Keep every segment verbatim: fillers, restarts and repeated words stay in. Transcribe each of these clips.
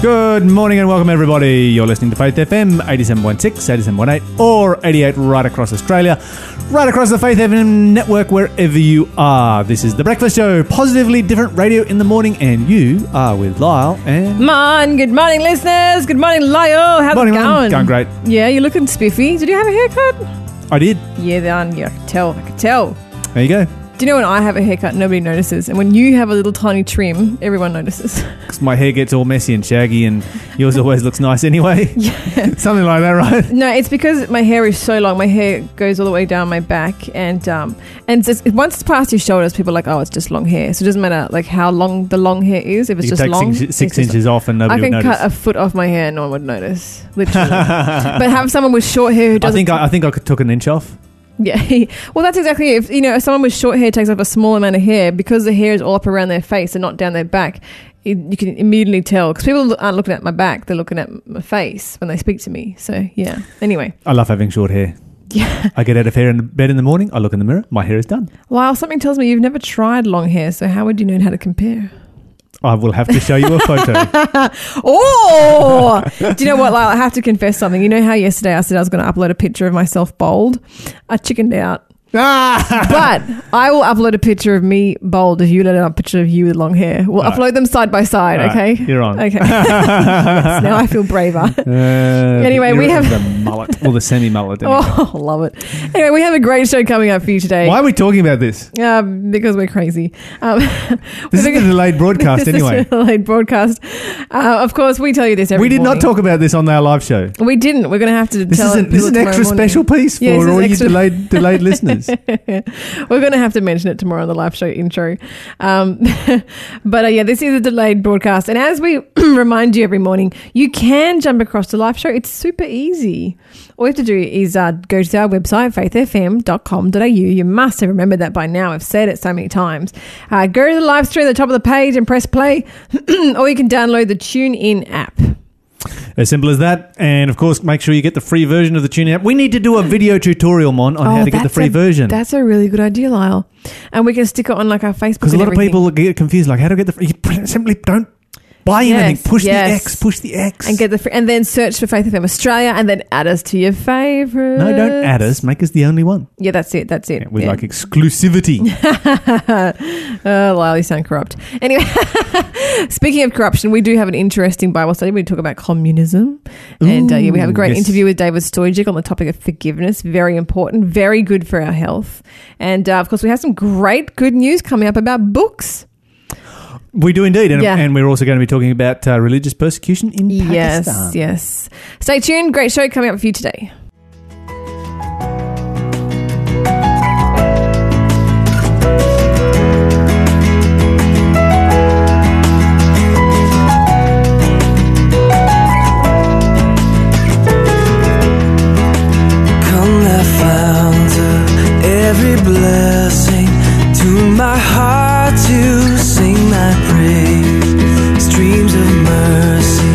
Good morning and welcome everybody. You're listening to Faith F M eighty-seven point six, eighty-seven point eight or eighty-eight right across Australia, right across the Faith F M network wherever you are. This is The Breakfast Show, positively different radio in the morning, and you are with Lyle and... Mon, good morning listeners. Good morning Lyle, how's morning, it going? Morning. Going great. Yeah, you're looking spiffy. Did you have a haircut? I did. Yeah, then yeah, I could tell, I could tell. There you go. Do you know when I have a haircut, nobody notices, and when you have a little tiny trim, everyone notices? Because my hair gets all messy and shaggy, and yours always looks nice anyway. Yeah. Something like that, right? No, it's because my hair is so long. My hair goes all the way down my back, and um, and it's, once it's past your shoulders, people are like, oh, it's just long hair. So it doesn't matter like how long the long hair is. If it's you just take long, six, six it's inches just, off, and nobody would notice. I can cut a foot off my hair, and no one would notice. Literally. But have someone with short hair who doesn't. I think I, I think I could took an inch off. Yeah, well, that's exactly it. If, you know, if someone with short hair takes up a small amount of hair, because the hair is all up around their face and not down their back, it, you can immediately tell. Because people aren't looking at my back, they're looking at my face when they speak to me. So, yeah. Anyway. I love having short hair. Yeah. I get out of hair in bed in the morning, I look in the mirror, my hair is done. Wow, something tells me you've never tried long hair, so how would you know how to compare? I will have to show you a photo. Oh! Do you know what, Lyle? I have to confess something. You know how yesterday I said I was going to upload a picture of myself bald? I chickened out. Ah! But I will upload a picture of me bald if you let out a picture of you with long hair. We'll right. upload them side by side, right. Okay? You're on. Okay. Yes, now I feel braver. Uh, anyway, we have... The mullet, or the semi-mullet. Anyway. Oh, love it. Anyway, we have a great show coming up for you today. Why are we talking about this? Uh, because we're crazy. Um, this is a delayed broadcast this anyway. This is a delayed broadcast. Uh, of course, we tell you this every We did morning. Not talk about this on our live show. We didn't. We're going to have to this tell it. This is an extra morning. Special piece for yeah, all you delayed, delayed listeners. We're going to have to mention it tomorrow on the live show intro. Um, but uh, yeah, this is a delayed broadcast. And as we remind you every morning, you can jump across to live show. It's super easy. All you have to do is uh, go to our website, faith f m dot com dot a u. You must have remembered that by now. I've said it so many times. Uh, go to the live stream at the top of the page and press play. Or you can download the TuneIn app. As simple as that. And, of course, make sure you get the free version of the TuneIn app. We need to do a video tutorial, Mon, on oh, how to get the free a, version. That's a really good idea, Lyle. And we can stick it on, like, our Facebook and everything. Because a lot of people get confused, like, how do I get the free? You simply don't buy yes, anything. Push yes. the X. Push the X. And get the free, and then search for Faith F M Australia and then add us to your favourites. No, don't add us. Make us the only one. Yeah, that's it. That's it. Yeah, we yeah. like exclusivity. Oh, Lyle, you sound corrupt. Anyway, speaking of corruption, we do have an interesting Bible study. We talk about communism. Ooh, and uh, yeah, we have a great yes. interview with David Stojic on the topic of forgiveness. Very important. Very good for our health. And, uh, of course, we have some great good news coming up about books. We do indeed, and, yeah. and we're also going to be talking about uh, religious persecution in yes, Pakistan. Yes, yes. Stay tuned. Great show coming up for you today. Come thou fount of every blessing, to my heart to sing thy praise, streams of mercy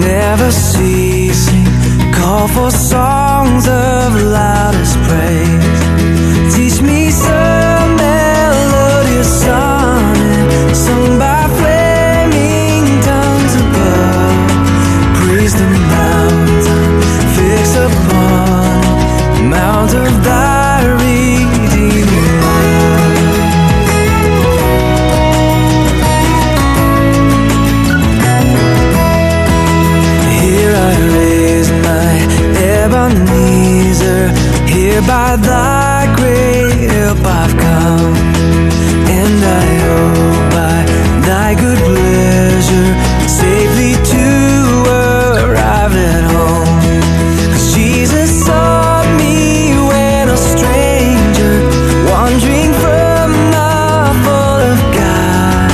never ceasing, call for songs of loudest praise. Teach me some melodious sonnet, sung by flaming tongues above. Praise the mountain, fix upon the mount of thy redeeming love. Here by thy great help I've come, and I hope by thy good pleasure safely to arrive at home. 'Cause Jesus saw me when a stranger, wandering from the fall of God.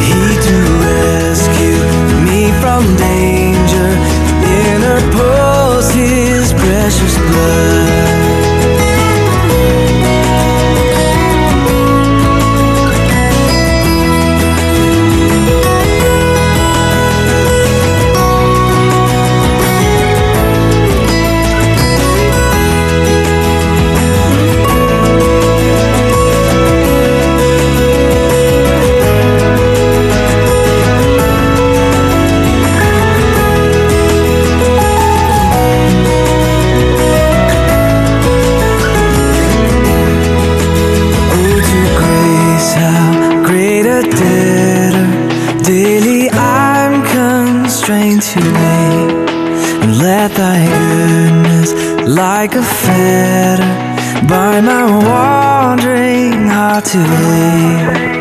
He to rescue me from danger interposed his precious blood. like a fetter by my wandering heart to leave.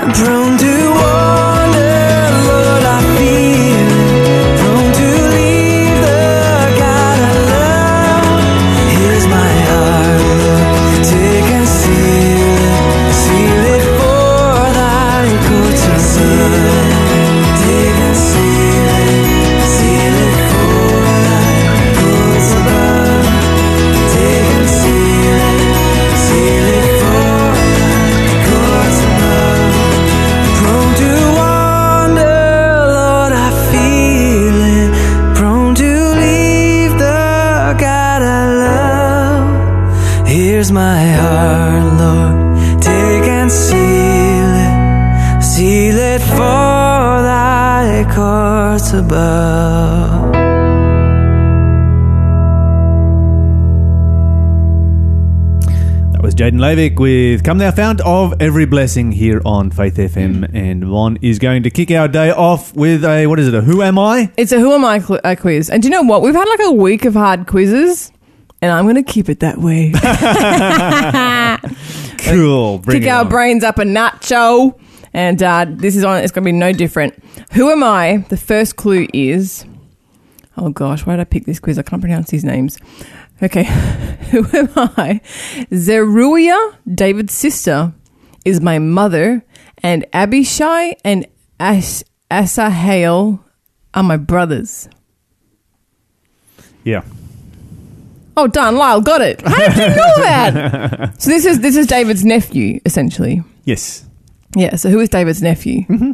I'm prone to wander, Lord, I fear, prone to leave the God I love. Here's my heart, Lord, take and seal it, seal it for thy good son. Take and seal it, seal it for thy good son. Take and seal it, seal it for thy good son. Prone to wander, Lord, I feel it. Prone to leave the God I love. Here's my heart, Lord, take and seal it, seal it for courts above. That was Jaden Levick with Come Thou Fount of Every Blessing here on Faith F M, mm. and Lon is going to kick our day off with a, what is it, a Who Am I? It's a Who Am I cl- uh, quiz. And do you know what? We've had like a week of hard quizzes, and I'm going to keep it that way. Cool. Bring kick our on. brains up a nacho. And uh, this is on. It's going to be no different. Who am I? The first clue is, oh gosh, why did I pick this quiz? I can't pronounce these names. Okay, who am I? Zeruiah, David's sister, is my mother, and Abishai and As- Asahel are my brothers. Yeah. Oh darn, Lyle got it. How did you know that? So this is this is David's nephew, essentially. Yes. Yeah, so who is David's nephew? Mm-hmm.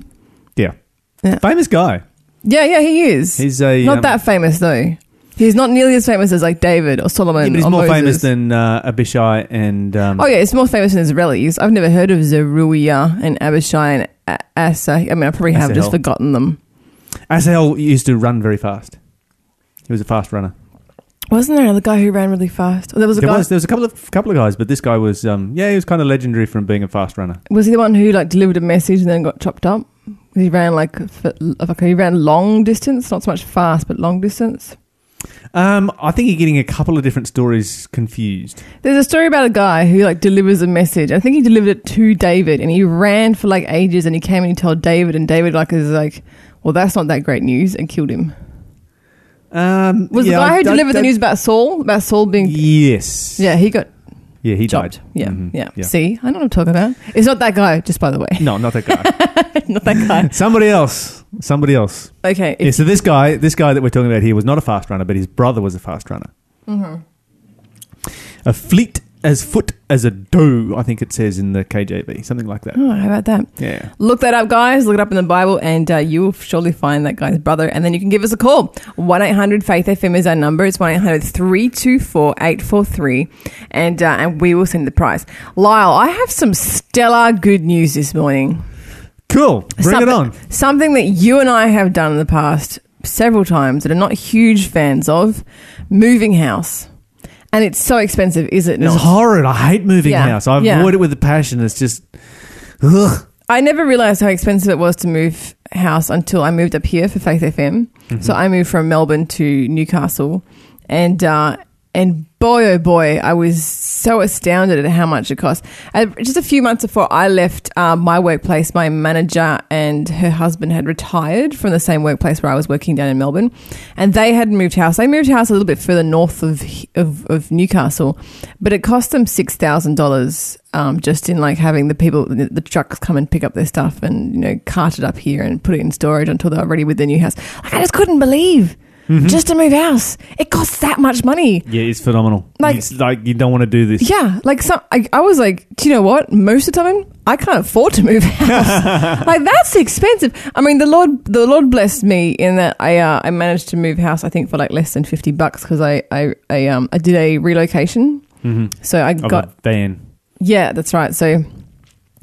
Yeah. yeah. Famous guy. Yeah, yeah, he is. He's a... Not um, that famous, though. He's not nearly as famous as, like, David or Solomon or yeah, but he's or more Moses. famous than uh, Abishai and... Um, oh, yeah, it's more famous than Israelis. I've never heard of Zeruiah and Abishai and Asa. I mean, I probably have Asahel. just forgotten them. Asahel used to run very fast. He was a fast runner. Wasn't there another guy who ran really fast? There was a there guy. Was, there was a couple of couple of guys, but this guy was, um, yeah, he was kind of legendary from being a fast runner. Was he the one who like delivered a message and then got chopped up? He ran like, like he ran long distance, not so much fast, but long distance. Um, I think you're getting a couple of different stories confused. There's a story about a guy who like delivers a message. I think he delivered it to David, and he ran for like ages, and he came and he told David, and David like is like, well, that's not that great news, and killed him. Um, was yeah, the guy who I, delivered I, I, the news about Saul? About Saul being... Yes. Yeah, he got... Yeah, he chopped. died. Yeah, mm-hmm. yeah, yeah. See? I know what I'm talking about. It's not that guy, just by the way. No, not that guy. Not that guy. Somebody else. Somebody else. Okay. Yeah, so this guy, this guy that we're talking about here was not a fast runner, but his brother was a fast runner. Mm-hmm. A fleet as foot as a doe, I think it says in the K J V. Something like that. Oh, how about that? Yeah. Look that up, guys. Look it up in the Bible, and uh, you will surely find that guy's brother. And then you can give us a call. one eight hundred Faith F M is our number. It's one eight hundred three two four eight four three, and uh, and we will send the prize. Lyle, I have some stellar good news this morning. Cool. Bring something, it on. Something that you and I have done in the past several times that are not huge fans of, moving house. And it's so expensive, is it not? It's horrid. I hate moving yeah. house. I avoid yeah. it with a passion. It's just, ugh. I never realised how expensive it was to move house until I moved up here for Faith F M. Mm-hmm. So I moved from Melbourne to Newcastle, and uh, and boy, oh boy, I was so astounded at how much it cost. I, just a few months before I left uh, my workplace, my manager and her husband had retired from the same workplace where I was working down in Melbourne, and they had moved house. They moved house a little bit further north of of, of Newcastle, but it cost them six thousand dollars um, just in like having the people, the, the trucks come and pick up their stuff and, you know, cart it up here and put it in storage until they were ready with their new house. Like, I just couldn't believe Mm-hmm. just to move house. It costs that much money. Yeah, it's phenomenal. Like, it's like you don't want to do this. Yeah, like some, I, I was like, do you know what? Most of the time, I can't afford to move house. Like, that's expensive. I mean, the Lord, the Lord blessed me in that I, uh, I managed to move house. I think for like less than fifty bucks because I, I, I, um, I did a relocation. Mm-hmm. So I of got a van. Yeah, that's right. So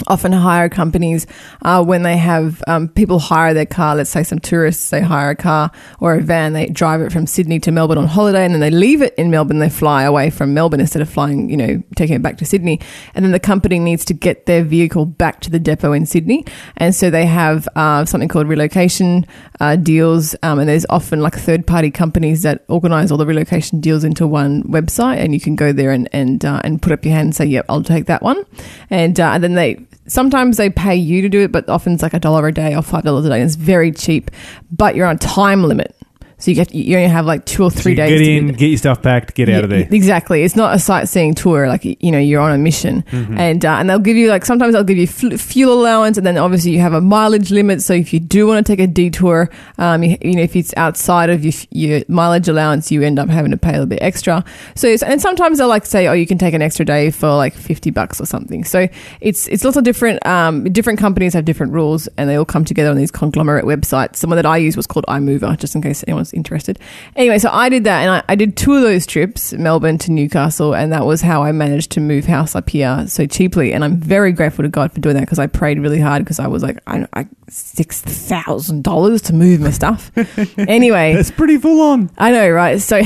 often hire companies uh, when they have um, people hire their car. Let's say some tourists, they hire a car or a van, they drive it from Sydney to Melbourne on holiday, and then they leave it in Melbourne, they fly away from Melbourne instead of flying, you know, taking it back to Sydney. And then the company needs to get their vehicle back to the depot in Sydney. And so they have uh, something called relocation uh, deals, um, and there's often like third-party companies that organise all the relocation deals into one website, and you can go there and and, uh, and put up your hand and say, yep, I'll take that one. And, uh, and then they... Sometimes they pay you to do it, but often it's like a dollar a day or five dollars a day. And it's very cheap, but you're on a time limit, so you get you only have like two or three so you days. Get in, to get your stuff packed, get yeah, out of there. Exactly, it's not a sightseeing tour. Like you know, you're on a mission, mm-hmm. and uh, and they'll give you like sometimes they'll give you f- fuel allowance, and then obviously you have a mileage limit. So if you do want to take a detour, um, you, you know, if it's outside of your, your mileage allowance, you end up having to pay a little bit extra. So it's, and sometimes they'll like say, oh, you can take an extra day for like fifty bucks or something. So it's it's lots of different um different companies have different rules, and they all come together on these conglomerate websites. Someone that I use was called iMover, just in case anyone's interested. Anyway, so I did that, and I, I did two of those trips, Melbourne to Newcastle, and that was how I managed to move house up here so cheaply. And I'm very grateful to God for doing that, because I prayed really hard, because I was like, I, I six thousand dollars to move my stuff. Anyway. That's pretty full on. I know, right? So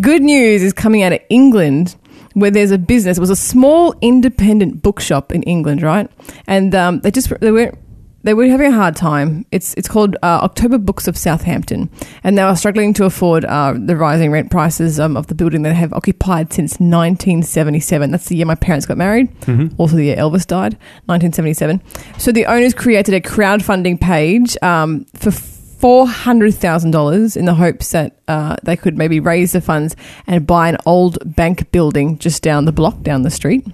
good news is coming out of England, where there's a business. It was a small independent bookshop in England, right? And um, they just, they weren't, They were having a hard time. It's it's called uh, October Books of Southampton, and they were struggling to afford uh, the rising rent prices um, of the building they have occupied since nineteen seventy-seven. That's the year my parents got married, mm-hmm. also the year Elvis died, nineteen seventy-seven. So the owners created a crowdfunding page um, for four hundred thousand dollars in the hopes that uh, they could maybe raise the funds and buy an old bank building just down the block, down the street.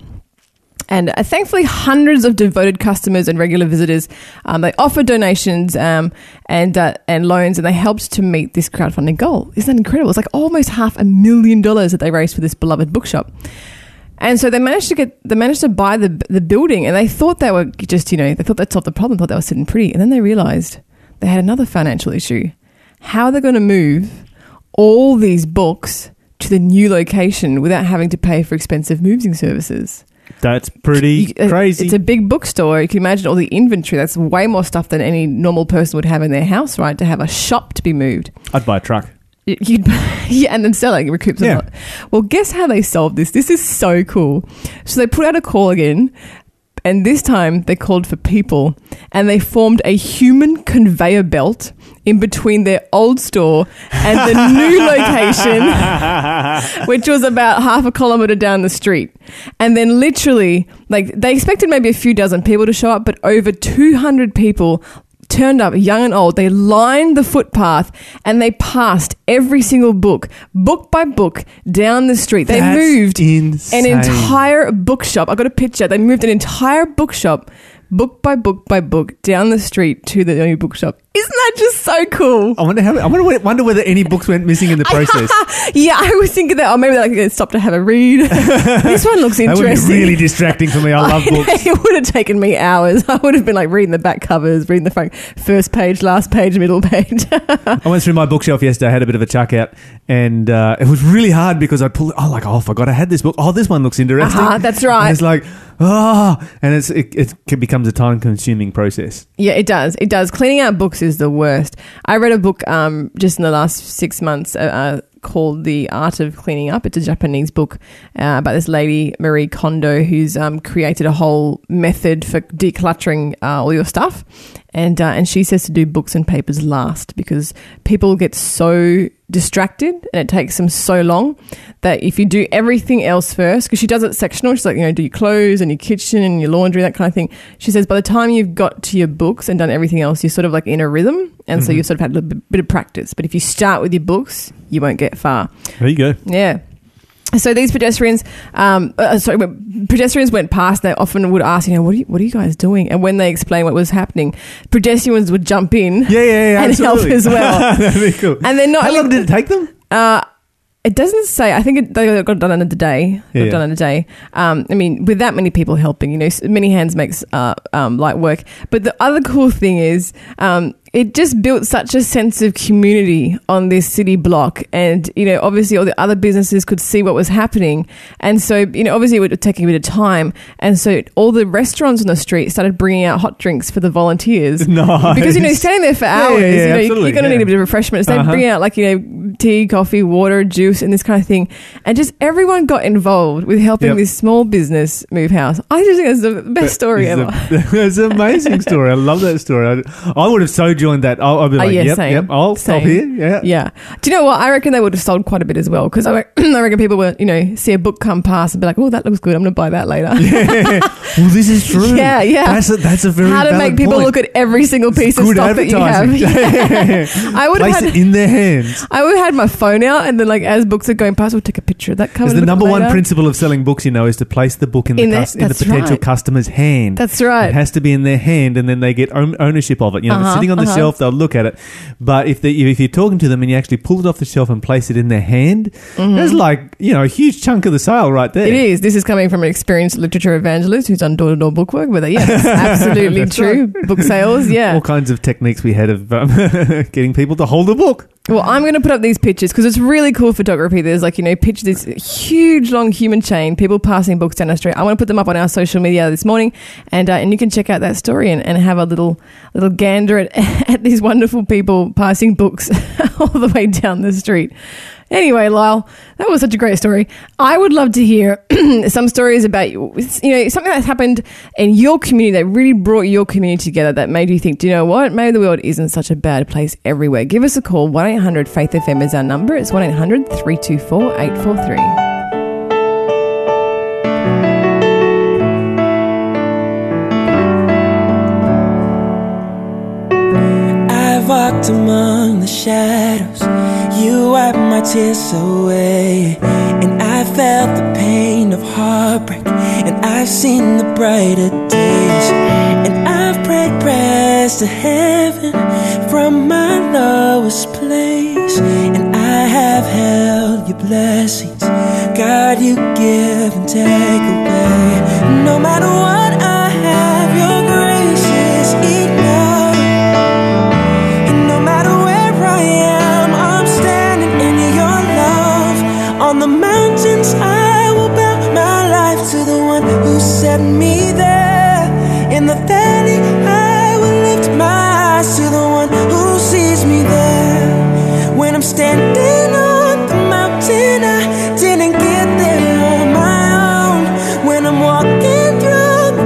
And uh, thankfully, hundreds of devoted customers and regular visitors, um, they offered donations um, and uh, and loans, and they helped to meet this crowdfunding goal. Isn't that incredible? It's like almost half a million dollars that they raised for this beloved bookshop. And so they managed to get they managed to buy the the building, and they thought they were just, you know, they thought that solved the problem, thought they were sitting pretty. And then they realized they had another financial issue. How are they going to move all these books to the new location without having to pay for expensive moving services? That's pretty you, crazy. It's a big bookstore. You can imagine all the inventory. That's way more stuff than any normal person would have in their house, right? To have a shop to be moved. I'd buy a truck. You'd, yeah, and then sell it. It recoups yeah. a lot. Well, guess how they solved this? This is so cool. So they put out a call again, and this time they called for people, and they formed a human conveyor belt in between their old store and the new location, which was about half a kilometre down the street. And then literally, like, they expected maybe a few dozen people to show up, but over two hundred people turned up, young and old. They lined the footpath, and they passed every single book, book by book, down the street. They That's moved insane. An entire bookshop. I got a picture. They moved an entire bookshop, book by book by book, down the street to the new bookshop. Isn't that just so cool? I wonder how. I wonder, wonder whether any books went missing in the process. Yeah, I was thinking that. Oh, maybe they like, stopped to have a read. This one looks interesting. That would be really distracting for me. I love I know, books. It would have taken me hours. I would have been like reading the back covers, reading the front, first page, last page, middle page. I went through my bookshelf yesterday. I had a bit of a chuck out, and uh, it was really hard because I pulled. Oh, like oh, I forgot I had this book. Oh, this one looks interesting. Uh-huh, that's right. And it's like oh, and it's it, it becomes a time-consuming process. Yeah, it does. It does. Cleaning out books is is the worst. I read a book um, just in the last six months uh, called The Art of Cleaning Up. It's a Japanese book uh, about this lady, Marie Kondo, who's um, created a whole method for decluttering uh, all your stuff. And, uh, and she says to do books and papers last, because people get so distracted and it takes them so long that if you do everything else first, because she does it sectional, she's like, you know, do your clothes and your kitchen and your laundry, that kind of thing. She says by the time you've got to your books and done everything else, you're sort of like in a rhythm, and mm-hmm. so you've sort of had a little bit of practice. But if you start with your books, you won't get far. There you go. Yeah. So these pedestrians, um, uh, sorry, pedestrians went past, and they often would ask, you know, what are you, what are you guys doing? And when they explain what was happening, pedestrians would jump in, yeah, yeah, yeah, and absolutely. help as well. That'd be cool. And they're not. How long did it take them? Uh, it doesn't say. I think it, they got done in a day. Got yeah. done in a day. Um, I mean, with that many people helping, you know, many hands makes uh, um, light work. But the other cool thing is, um, it just built such a sense of community on this city block. And, you know, obviously all the other businesses could see what was happening. And so, you know, obviously it was taking a bit of time. And so all the restaurants on the street started bringing out hot drinks for the volunteers. Nice. Because, you know, standing there for hours, yeah, yeah, yeah, you know, you're going to yeah. need a bit of refreshment. So uh-huh. they bring out like, you know, tea, coffee, water, juice and this kind of thing. And just everyone got involved with helping yep. this small business move house. I just think it's the best but story it's ever. A, it's an amazing story. I love that story. I, I would have so joined that. I'll, I'll be like, uh, yeah, yep, same, yep, I'll same. stop here. Yeah. Yeah. Do you know what? I reckon they would have sold quite a bit as well because I, I reckon people would, you know, see a book come past and be like, oh, that looks good. I'm going to buy that later. Yeah. Well, this is true. Yeah, yeah. That's a, that's a very How to make people point. Look at every single piece it's of stuff that you have. Yeah. I would have had it in their hands. I would have had my phone out and then like as books are going past, we'll take a picture of that cover. The number one principle of selling books, you know, is to place the book in the, in the, cus- in the potential right. customer's hand. That's right. It has to be in their hand and then they get ownership of it. You know, uh-huh, sitting on the uh-huh. shelf, they'll look at it. But if they, if you're talking to them and you actually pull it off the shelf and place it in their hand, mm-hmm. there's like, you know, a huge chunk of the sale right there. It is. This is coming from an experienced literature evangelist who's done door-to-door book work with it. Yeah, that's absolutely true. Right. Book sales, yeah. All kinds of techniques we had of um, getting people to hold a book. Well, I'm going to put up these pictures because it's really cool photography. There's like, you know, picture this huge long human chain, people passing books down the street. I want to put them up on our social media this morning and uh, and you can check out that story and, and have a little little gander at, at these wonderful people passing books all the way down the street. Anyway, Lyle, that was such a great story. I would love to hear some stories about, you know, something that's happened in your community that really brought your community together that made you think, do you know what? Maybe the world isn't such a bad place everywhere. Give us a call. one eight hundred Faith F M is our number. It's one eight hundred three two four eight four three. Walked among the shadows, you wiped my tears away, and I felt the pain of heartbreak, and I've seen the brighter days, and I've prayed prayers to heaven from my lowest place, and I have held your blessings, God, you give and take away, no matter what I have, your grace is enough. On the mountains I will bow my life to the one who set me there. In the valley I will lift my eyes to the one who sees me there. When I'm standing on the mountain I didn't get there on my own. When I'm walking through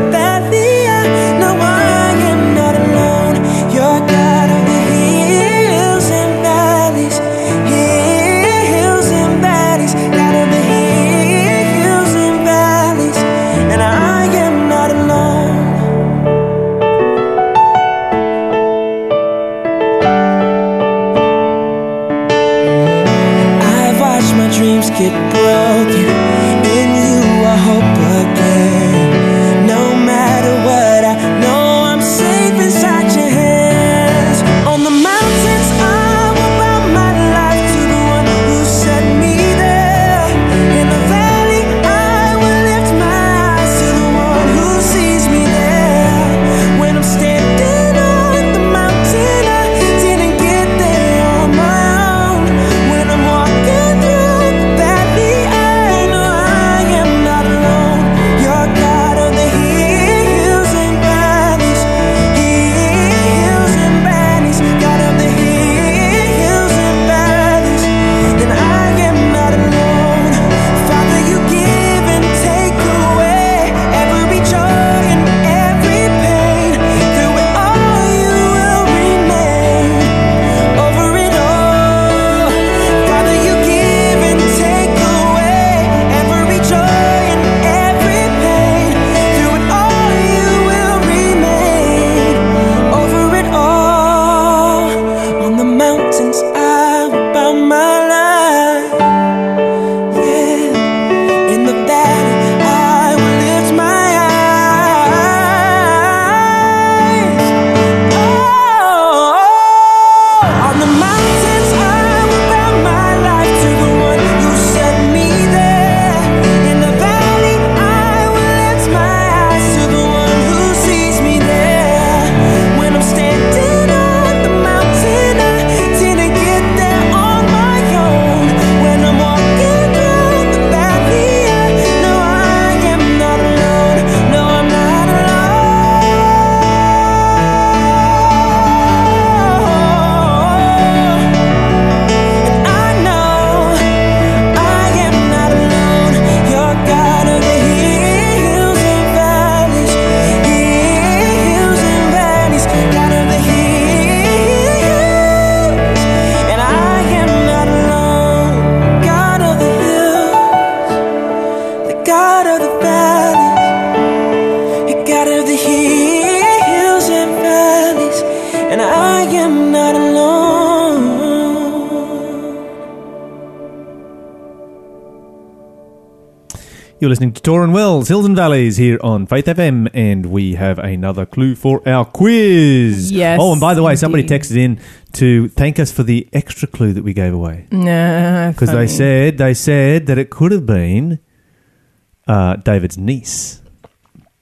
out of the valleys, I got out of the hills and valleys, and I am not alone. You're listening to Torin Wells, Hills and Valleys, here on Faith F M, and we have another clue for our quiz. Yes. Oh, and by the way, indeed. Somebody texted in to thank us for the extra clue that we gave away. Nah, because they said they said that it could have been uh, David's niece,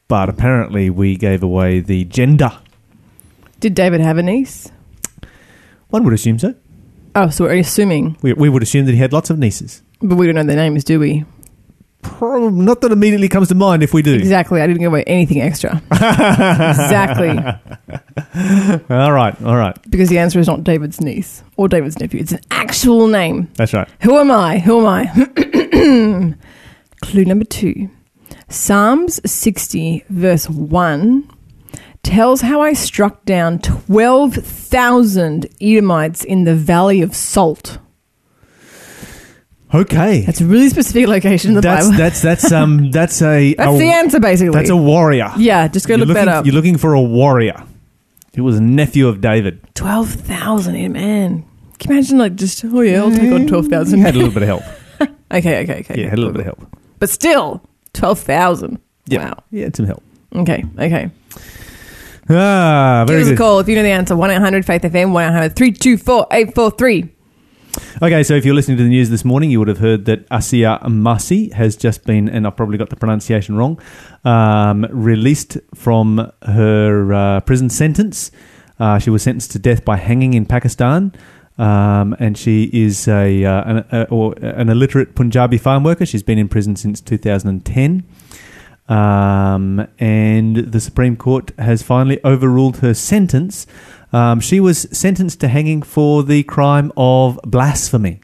but apparently we gave away the gender. Did David have a niece? One would assume so. Oh, so we're assuming we we would assume that he had lots of nieces, but we don't know their names, do we? Probably not that immediately comes to mind if we do. Exactly. I didn't give away anything extra. Exactly. All right. All right. Because the answer is not David's niece or David's nephew. It's an actual name. That's right. Who am I? Who am I? Clue number two. Psalms sixty verse one tells how I struck down twelve thousand Edomites in the Valley of Salt. Okay, that's a really specific location in the that's, Bible. That's that's um that's a that's a, the answer basically. That's a warrior. Yeah, just go you're look looking, that up. You're looking for a warrior. He was a nephew of David. Twelve thousand, man. Can you imagine? Like, just oh yeah, I'll take on twelve thousand. Had a little bit of help. okay, okay, okay. Yeah, had a little bit of help, but still twelve thousand. Yeah. Wow. Yeah, had some help. Okay, okay. Ah, very good. Give us a call if you know the answer. One eight hundred Faith F M. One eight hundred three two four eight four three. Okay, so if you're listening to the news this morning, you would have heard that Asia Bibi has just been, and I've probably got the pronunciation wrong, um, released from her uh, prison sentence. Uh, she was sentenced to death by hanging in Pakistan, um, and she is a, uh, an, a or an illiterate Punjabi farm worker. She's been in prison since two thousand ten, um, and the Supreme Court has finally overruled her sentence. Um, she was sentenced to hanging for the crime of blasphemy.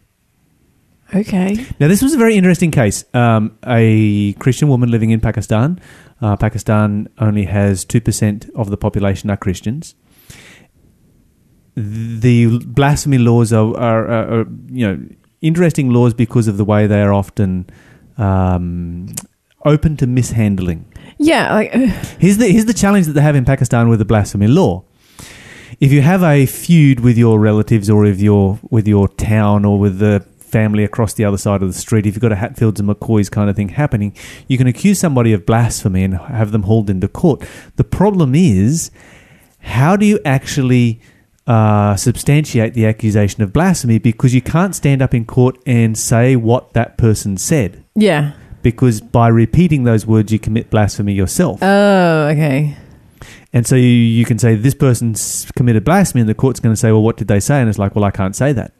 Okay. Now, this was a very interesting case. Um, a Christian woman living in Pakistan. Uh, Pakistan only has two percent of the population are Christians. The blasphemy laws are, are, are, are you know, interesting laws because of the way they are often um, open to mishandling. Yeah. Like, uh... here's the here's the challenge that they have in Pakistan with the blasphemy law. If you have a feud with your relatives or with your with your town or with the family across the other side of the street, if you've got a Hatfields and McCoys kind of thing happening, you can accuse somebody of blasphemy and have them hauled into court. The problem is, how do you actually uh, substantiate the accusation of blasphemy? Because you can't stand up in court and say what that person said. Yeah. Because by repeating those words, you commit blasphemy yourself. Oh, okay. And so you, you can say, this person's committed blasphemy, and the court's going to say, well, what did they say? And it's like, well, I can't say that.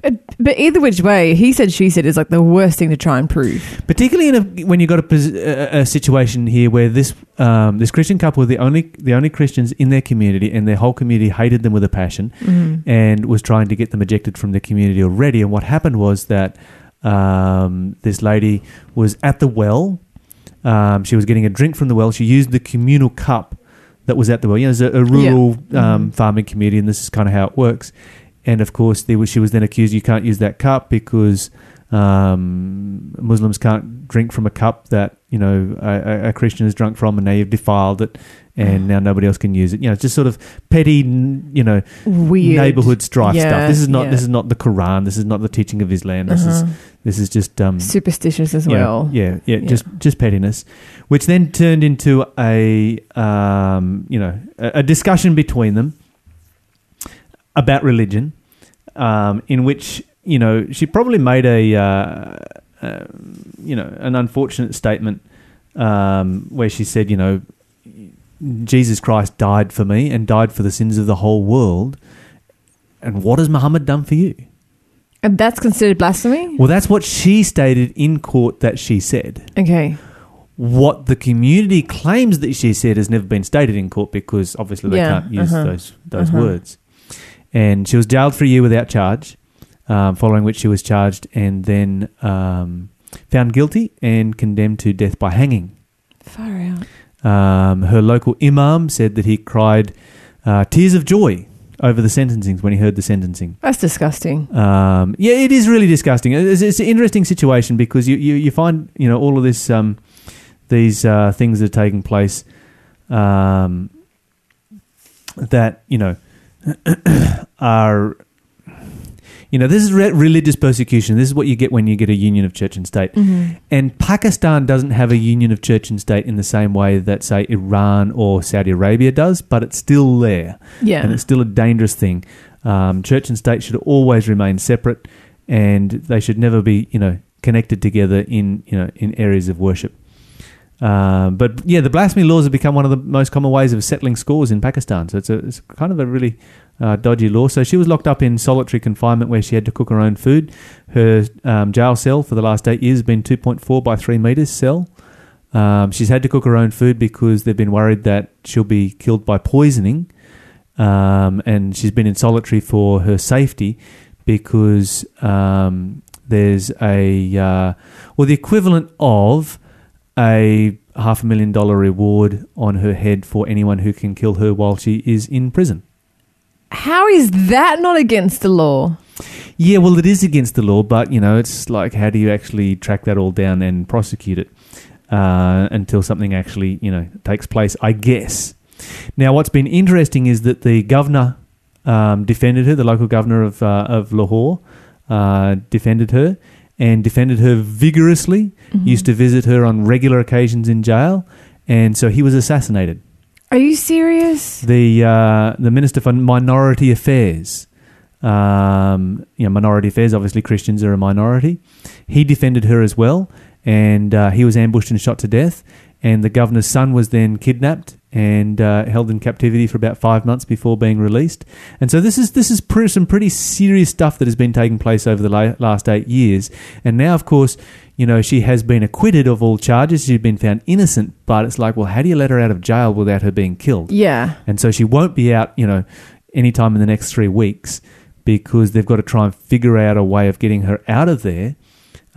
But, but either which way, he said, she said is like the worst thing to try and prove. Particularly in a, when you've got a, a, a situation here where this um, this Christian couple were the only, the only Christians in their community, and their whole community hated them with a passion, mm-hmm. and was trying to get them ejected from the community already. And what happened was that um, this lady was at the well. Um, she was getting a drink from the well. She used the communal cup that was at the well. You know, it's a, a rural yeah. mm-hmm. um, farming community, and this is kind of how it works. And, of course, there was, she was then accused, you can't use that cup because um, Muslims can't drink from a cup that, you know, a, a Christian has drunk from, and now you've defiled it, and mm. now nobody else can use it. You know, it's just sort of petty, you know, weird neighborhood strife yeah, stuff. This is not yeah. this is not the Quran. This is not the teaching of Islam. This uh-huh. is this is just um, superstitious as well. Know, yeah, yeah, yeah, just just pettiness, which then turned into a um, you know a, a discussion between them about religion, um, in which you know she probably made a uh, uh, you know an unfortunate statement um, where she said, you know, Jesus Christ died for me and died for the sins of the whole world. And what has Muhammad done for you? And that's considered blasphemy? Well, that's what she stated in court that she said. Okay. What the community claims that she said has never been stated in court because obviously they yeah, can't use uh-huh. those those uh-huh. words. And she was jailed for a year without charge, um, following which she was charged and then um, found guilty and condemned to death by hanging. Far out. Um, her local imam said that he cried uh, tears of joy over the sentencings when he heard the sentencing. That's disgusting. Um, yeah, it is really disgusting. It's, it's an interesting situation because you, you, you find, you know, all of this um, these uh, things that are taking place um, that, you know, are... You know, this is re- religious persecution. This is what you get when you get a union of church and state. Mm-hmm. And Pakistan doesn't have a union of church and state in the same way that, say, Iran or Saudi Arabia does, but it's still there. Yeah. And it's still a dangerous thing. Um, church and state should always remain separate, and they should never be, you know, connected together in, you know, in areas of worship. Um, but, yeah, the blasphemy laws have become one of the most common ways of settling scores in Pakistan. So it's, a, it's kind of a really... Uh, dodgy law. So she was locked up in solitary confinement where she had to cook her own food. Her um, jail cell for the last eight years has been two point four by three metres cell. Um, she's had to cook her own food because they've been worried that she'll be killed by poisoning. Um, and she's been in solitary for her safety because um, there's a, uh, well, the equivalent of a half a million dollar reward on her head for anyone who can kill her while she is in prison. How is that not against the law? Yeah, well, it is against the law, but, you know, it's like how do you actually track that all down and prosecute it uh, until something actually, you know, takes place, I guess. Now, what's been interesting is that the governor um, defended her, the local governor of, uh, of Lahore uh, defended her and defended her vigorously, mm-hmm. used to visit her on regular occasions in jail, and so he was assassinated. Are you serious? The uh, the Minister for Minority Affairs, um, you know, minority affairs, obviously Christians are a minority. He defended her as well, and uh, he was ambushed and shot to death. And the governor's son was then kidnapped and uh, held in captivity for about five months before being released. And so this is this is pre- some pretty serious stuff that has been taking place over the la- last eight years. And now, of course, you know, she has been acquitted of all charges. She's been found innocent, but it's like, well, how do you let her out of jail without her being killed? Yeah. And so she won't be out, you know, anytime in the next three weeks because they've got to try and figure out a way of getting her out of there.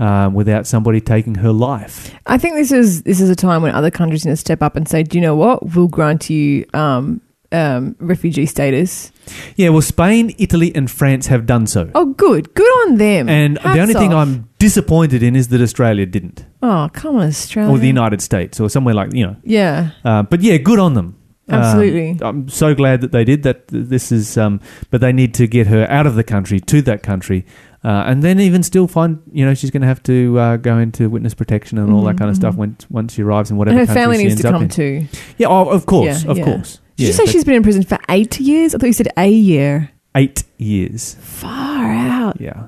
Um, without somebody taking her life. I think this is this is a time when other countries need to step up and say, do you know what, we'll grant you um, um, refugee status. Yeah, well, Spain, Italy and France have done so. Oh, good. Good on them. And Hats the only off. thing I'm disappointed in is that Australia didn't. Oh, come on, Australia. Or the United States or somewhere like, you know. Yeah. Uh, but, yeah, good on them. Absolutely. Um, I'm so glad that they did that. This is, um, but they need to get her out of the country to that country. Uh, and then even still find, you know, she's going to have to uh, go into witness protection and all mm-hmm. that kind of stuff when, once she arrives in whatever and her country family she needs ends to come in. too. Yeah, oh, of course, yeah, of yeah. course. Did yeah, you say she's been in prison for eight years? I thought you said a year. Eight years. Far out. Yeah.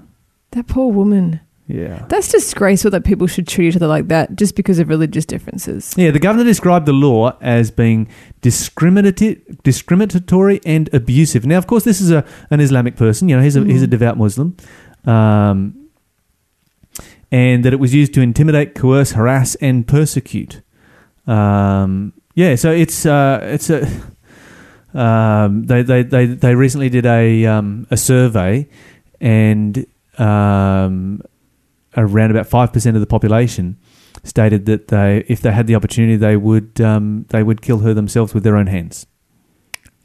That poor woman. Yeah. That's disgraceful that people should treat each other like that just because of religious differences. Yeah, the governor described the law as being discriminati- discriminatory and abusive. Now, of course, this is a an Islamic person. You know, he's a, mm-hmm. he's a devout Muslim. Um, and that it was used to intimidate, coerce, harass, and persecute. Um, yeah, so it's uh, it's a um, they, they they they recently did a um, a survey, and um, around about five percent of the population stated that they, if they had the opportunity, they would um, they would kill her themselves with their own hands.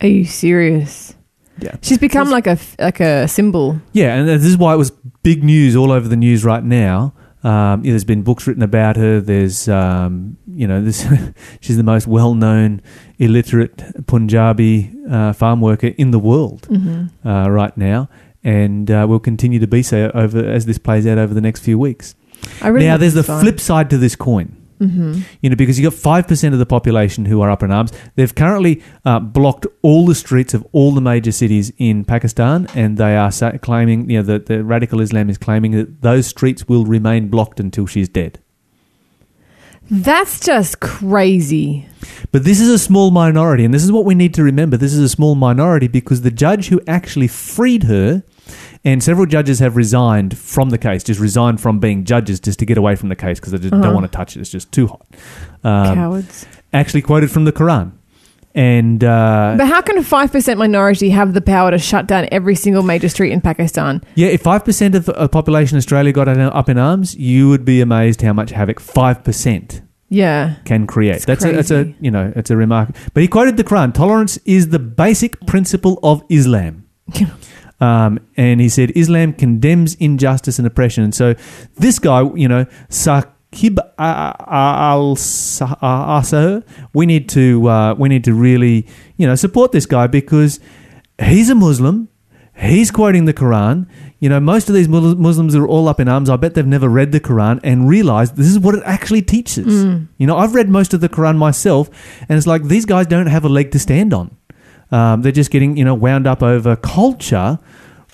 Are you serious? Yeah. She's become like a like a symbol. Yeah, and this is why it was big news all over the news right now. Um, yeah, there's been books written about her. There's, um, you know, this she's the most well-known illiterate Punjabi uh, farm worker in the world mm-hmm. uh, right now, and uh, will continue to be so over as this plays out over the next few weeks. I really now, there's the fine. flip side to this coin. Mm-hmm. You know, because you've got five percent of the population who are up in arms. They've currently uh, blocked all the streets of all the major cities in Pakistan, and they are sa- claiming, you know, the, the radical Islam is claiming that those streets will remain blocked until she's dead. That's just crazy. But this is a small minority, and this is what we need to remember. This is a small minority because the judge who actually freed her, and several judges have resigned from the case, just resigned from being judges just to get away from the case because they just uh-huh. don't want to touch it. It's just too hot. Um, Cowards. Actually quoted from the Quran. And uh, But how can a five percent minority have the power to shut down every single major street in Pakistan? Yeah, if five percent of the population in Australia got up in arms, you would be amazed how much havoc five percent yeah, can create. It's that's crazy. a that's a you know it's a remark. But he quoted the Quran: "Tolerance is the basic principle of Islam." Um, and he said Islam condemns injustice and oppression. And so this guy, you know, Sahib al-Asr, we need to uh, we need to really, you know, support this guy because he's a Muslim. He's quoting the Quran. You know, most of these Muslims are all up in arms. I bet they've never read the Quran and realized this is what it actually teaches. Mm. You know, I've read most of the Quran myself, and it's like these guys don't have a leg to stand on. Um, they're just getting, you know, wound up over culture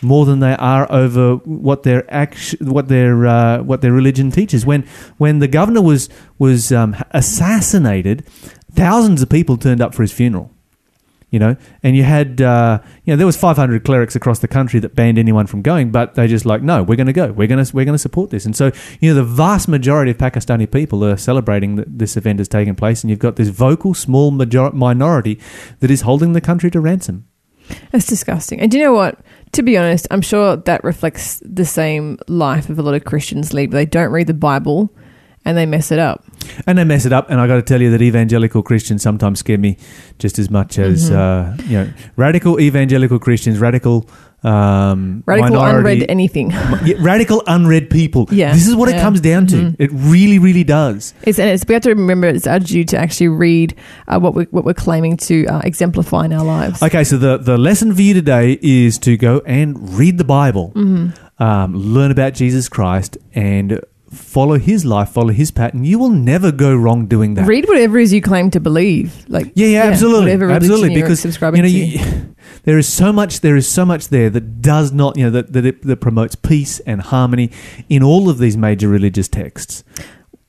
more than they are over what their act, what their uh, what their religion teaches. When when the governor was was um, assassinated, thousands of people turned up for his funeral. You know, and you had, uh, you know, there was five hundred clerics across the country that banned anyone from going, but they just like, no, we're going to go, we're going to, we're going to support this, and so you know, the vast majority of Pakistani people are celebrating that this event has taken place, and you've got this vocal small major- minority that is holding the country to ransom. It's disgusting, and do you know what? To be honest, I'm sure that reflects the same life of a lot of Christians lead, but they don't read the Bible. And they mess it up. And they mess it up. And I got to tell you that evangelical Christians sometimes scare me just as much as, mm-hmm. uh, you know, radical evangelical Christians, radical um, Radical minority, unread anything. yeah, radical unread people. Yeah, this is what yeah. it comes down to. Mm-hmm. It really, really does. It's, and it's, we have to remember it's our due to actually read uh, what, we, what we're claiming to uh, exemplify in our lives. Okay, so the, the lesson for you today is to go and read the Bible, mm-hmm. um, learn about Jesus Christ and follow his life, follow his pattern. You will never go wrong doing that. Read whatever it is you claim to believe. Like yeah, yeah, yeah absolutely, absolutely. Because subscribing you know, you, to. there is so much. There is so much there that does not, you know, that that, it, that promotes peace and harmony in all of these major religious texts.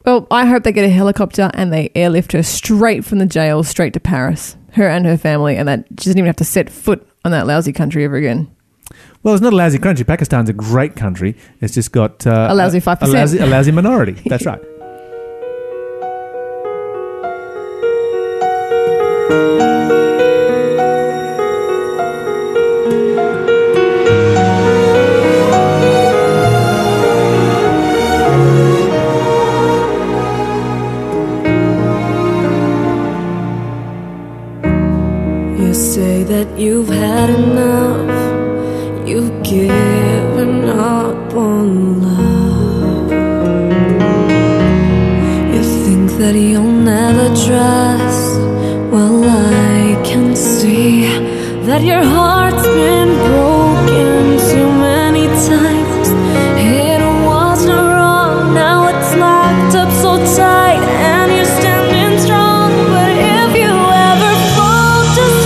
Well, I hope they get a helicopter and they airlift her straight from the jail straight to Paris, her and her family, and that she doesn't even have to set foot on that lousy country ever again. Well, it's not a lousy country. Pakistan's a great country. It's just got uh, a lousy five percent. A lousy, a lousy minority. That's right. You say that you've had enough. You've given up on love. You think that you'll never trust. Well, I can see that your heart's been broken too many times. It was no wrong, now it's locked up so tight. And you're standing strong, but if you ever fall, just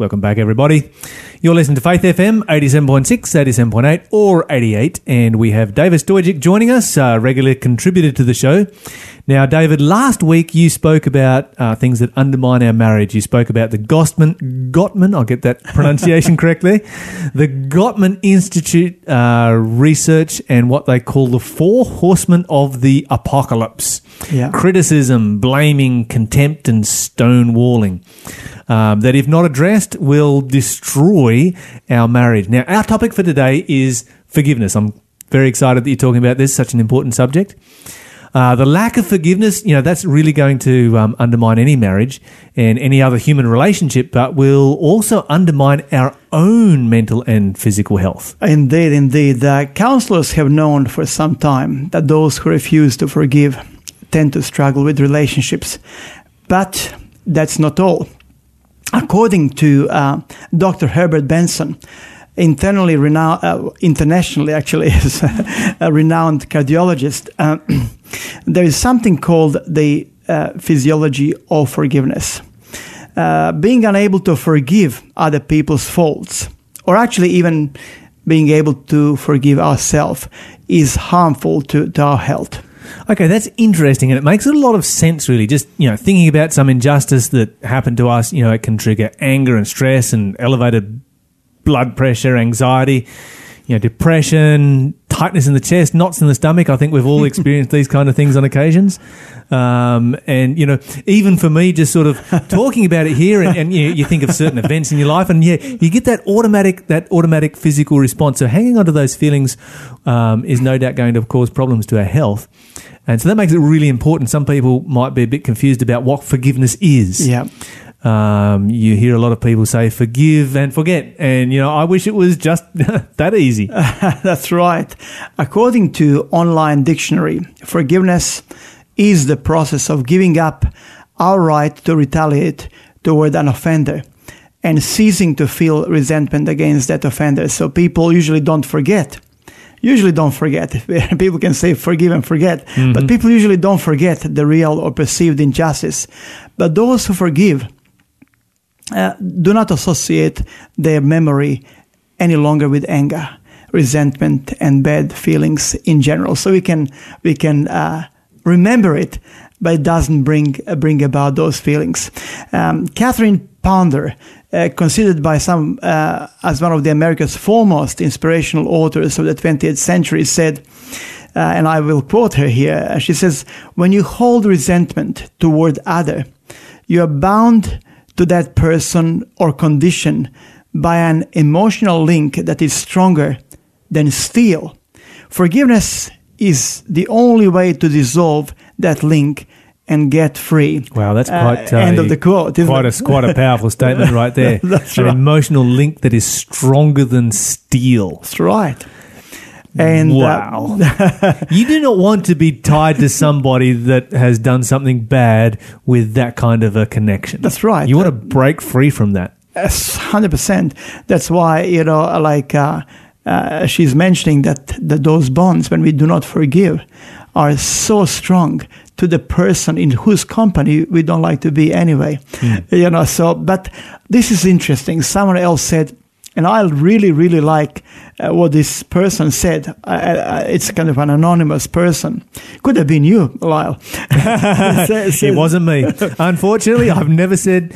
Welcome back, everybody. You're listening to Faith F M, eighty-seven point six, eighty-seven point eight, or eighty-eight, and we have David Stojic joining us, a regular contributor to the show. Now, David, last week you spoke about uh, things that undermine our marriage. You spoke about the Gottman, Gottman, I'll get that pronunciation correctly, the Gottman Institute uh, research and what they call the four horsemen of the apocalypse. Yeah. Criticism, blaming, contempt, and stonewalling. Um, that if not addressed will destroy our marriage. Now, our topic for today is forgiveness. I'm very excited that you're talking about this, such an important subject. Uh, the lack of forgiveness, you know, that's really going to um, undermine any marriage and any other human relationship, but will also undermine our own mental and physical health. Indeed, indeed. Uh, counselors have known for some time that those who refuse to forgive tend to struggle with relationships. But that's not all. According to uh, Doctor Herbert Benson, internally renowned, uh, internationally actually, is a renowned cardiologist, uh, there is something called the uh, physiology of forgiveness. Uh, being unable to forgive other people's faults, or actually even being able to forgive ourselves, is harmful to, to our health. Okay, that's interesting, and it makes a lot of sense, really. Just, you know, thinking about some injustice that happened to us, you know, it can trigger anger and stress and elevated blood pressure, anxiety, you know, depression, tightness in the chest, knots in the stomach. I think we've all experienced these kind of things on occasions. Um, and, you know, even for me, just sort of talking about it here, and, and you, you think of certain events in your life, and yeah, you get that automatic that automatic physical response. So hanging on to those feelings um, is no doubt going to cause problems to our health. And so that makes it really important. Some people might be a bit confused about what forgiveness is. Yeah. Um, you hear a lot of people say forgive and forget, and, you know, I wish it was just that easy. That's right. According to Online Dictionary, forgiveness is the process of giving up our right to retaliate toward an offender and ceasing to feel resentment against that offender. So people usually don't forget. Usually don't forget. People can say forgive and forget, mm-hmm. but people usually don't forget the real or perceived injustice. But those who forgive Uh, do not associate their memory any longer with anger, resentment, and bad feelings in general. So we can we can uh, remember it, but it doesn't bring uh, bring about those feelings. Um, Catherine Ponder, uh, considered by some uh, as one of the America's foremost inspirational authors of the twentieth century, said, uh, and I will quote her here. She says, "When you hold resentment toward other, you are bound to that person or condition by an emotional link that is stronger than steel. Forgiveness is the only way to dissolve that link and get free." Wow, that's quite uh, end a, of the quote. Isn't quite it? a quite a powerful statement right there. That's an right. emotional link that is stronger than steel. That's right. And wow. Uh, you do not want to be tied to somebody that has done something bad with that kind of a connection. That's right. You want to break free from that. one hundred percent. That's why, you know, like uh, uh, she's mentioning that, that those bonds, when we do not forgive, are so strong to the person in whose company we don't like to be anyway. Mm. You know, so, but this is interesting. Someone else said, and I really, really like uh, what this person said. I, I, it's kind of an anonymous person. Could have been you, Lyle. It wasn't me. Unfortunately, I've never said